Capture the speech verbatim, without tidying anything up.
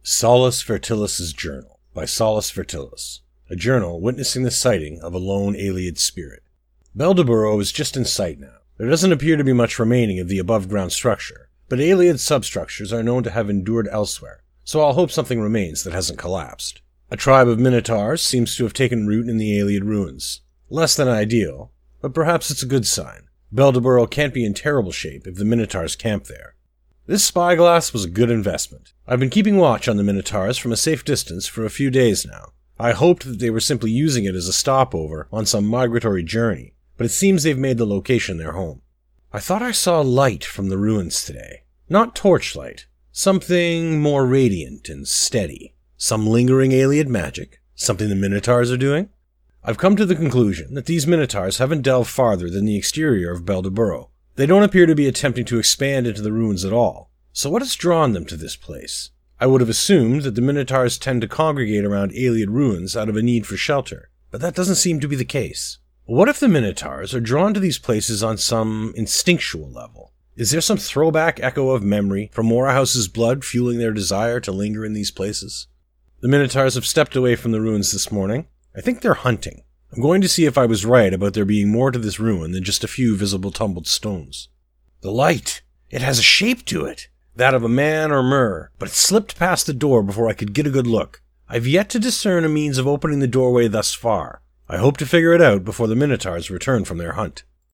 Solus Fertilus's Journal by Solus Fertilus, a journal witnessing the sighting of a lone alien spirit. Beldaburo is just in sight now. There doesn't appear to be much remaining of the above-ground structure, but alien substructures are known to have endured elsewhere, so I'll hope something remains that hasn't collapsed. A tribe of minotaurs seems to have taken root in the alien ruins. Less than ideal, but perhaps it's a good sign. Beldaburo can't be in terrible shape if the minotaurs camp there. This spyglass was a good investment. I've been keeping watch on the minotaurs from a safe distance for a few days now. I hoped that they were simply using it as a stopover on some migratory journey, but it seems they've made the location their home. I thought I saw light from the ruins today. Not torchlight. Something more radiant and steady. Some lingering alien magic. Something the minotaurs are doing. I've come to the conclusion that these minotaurs haven't delved farther than the exterior of Beldaburo. They don't appear to be attempting to expand into the ruins at all, so what has drawn them to this place? I would have assumed that the minotaurs tend to congregate around alien ruins out of a need for shelter, but that doesn't seem to be the case. What if the minotaurs are drawn to these places on some instinctual level? Is there some throwback echo of memory from Morahouse's blood fueling their desire to linger in these places? The minotaurs have stepped away from the ruins this morning. I think they're hunting. I'm going to see if I was right about there being more to this ruin than just a few visible tumbled stones. The light! It has a shape to it! That of a man or myrrh, but it slipped past the door before I could get a good look. I've yet to discern a means of opening the doorway thus far. I hope to figure it out before the minotaurs return from their hunt.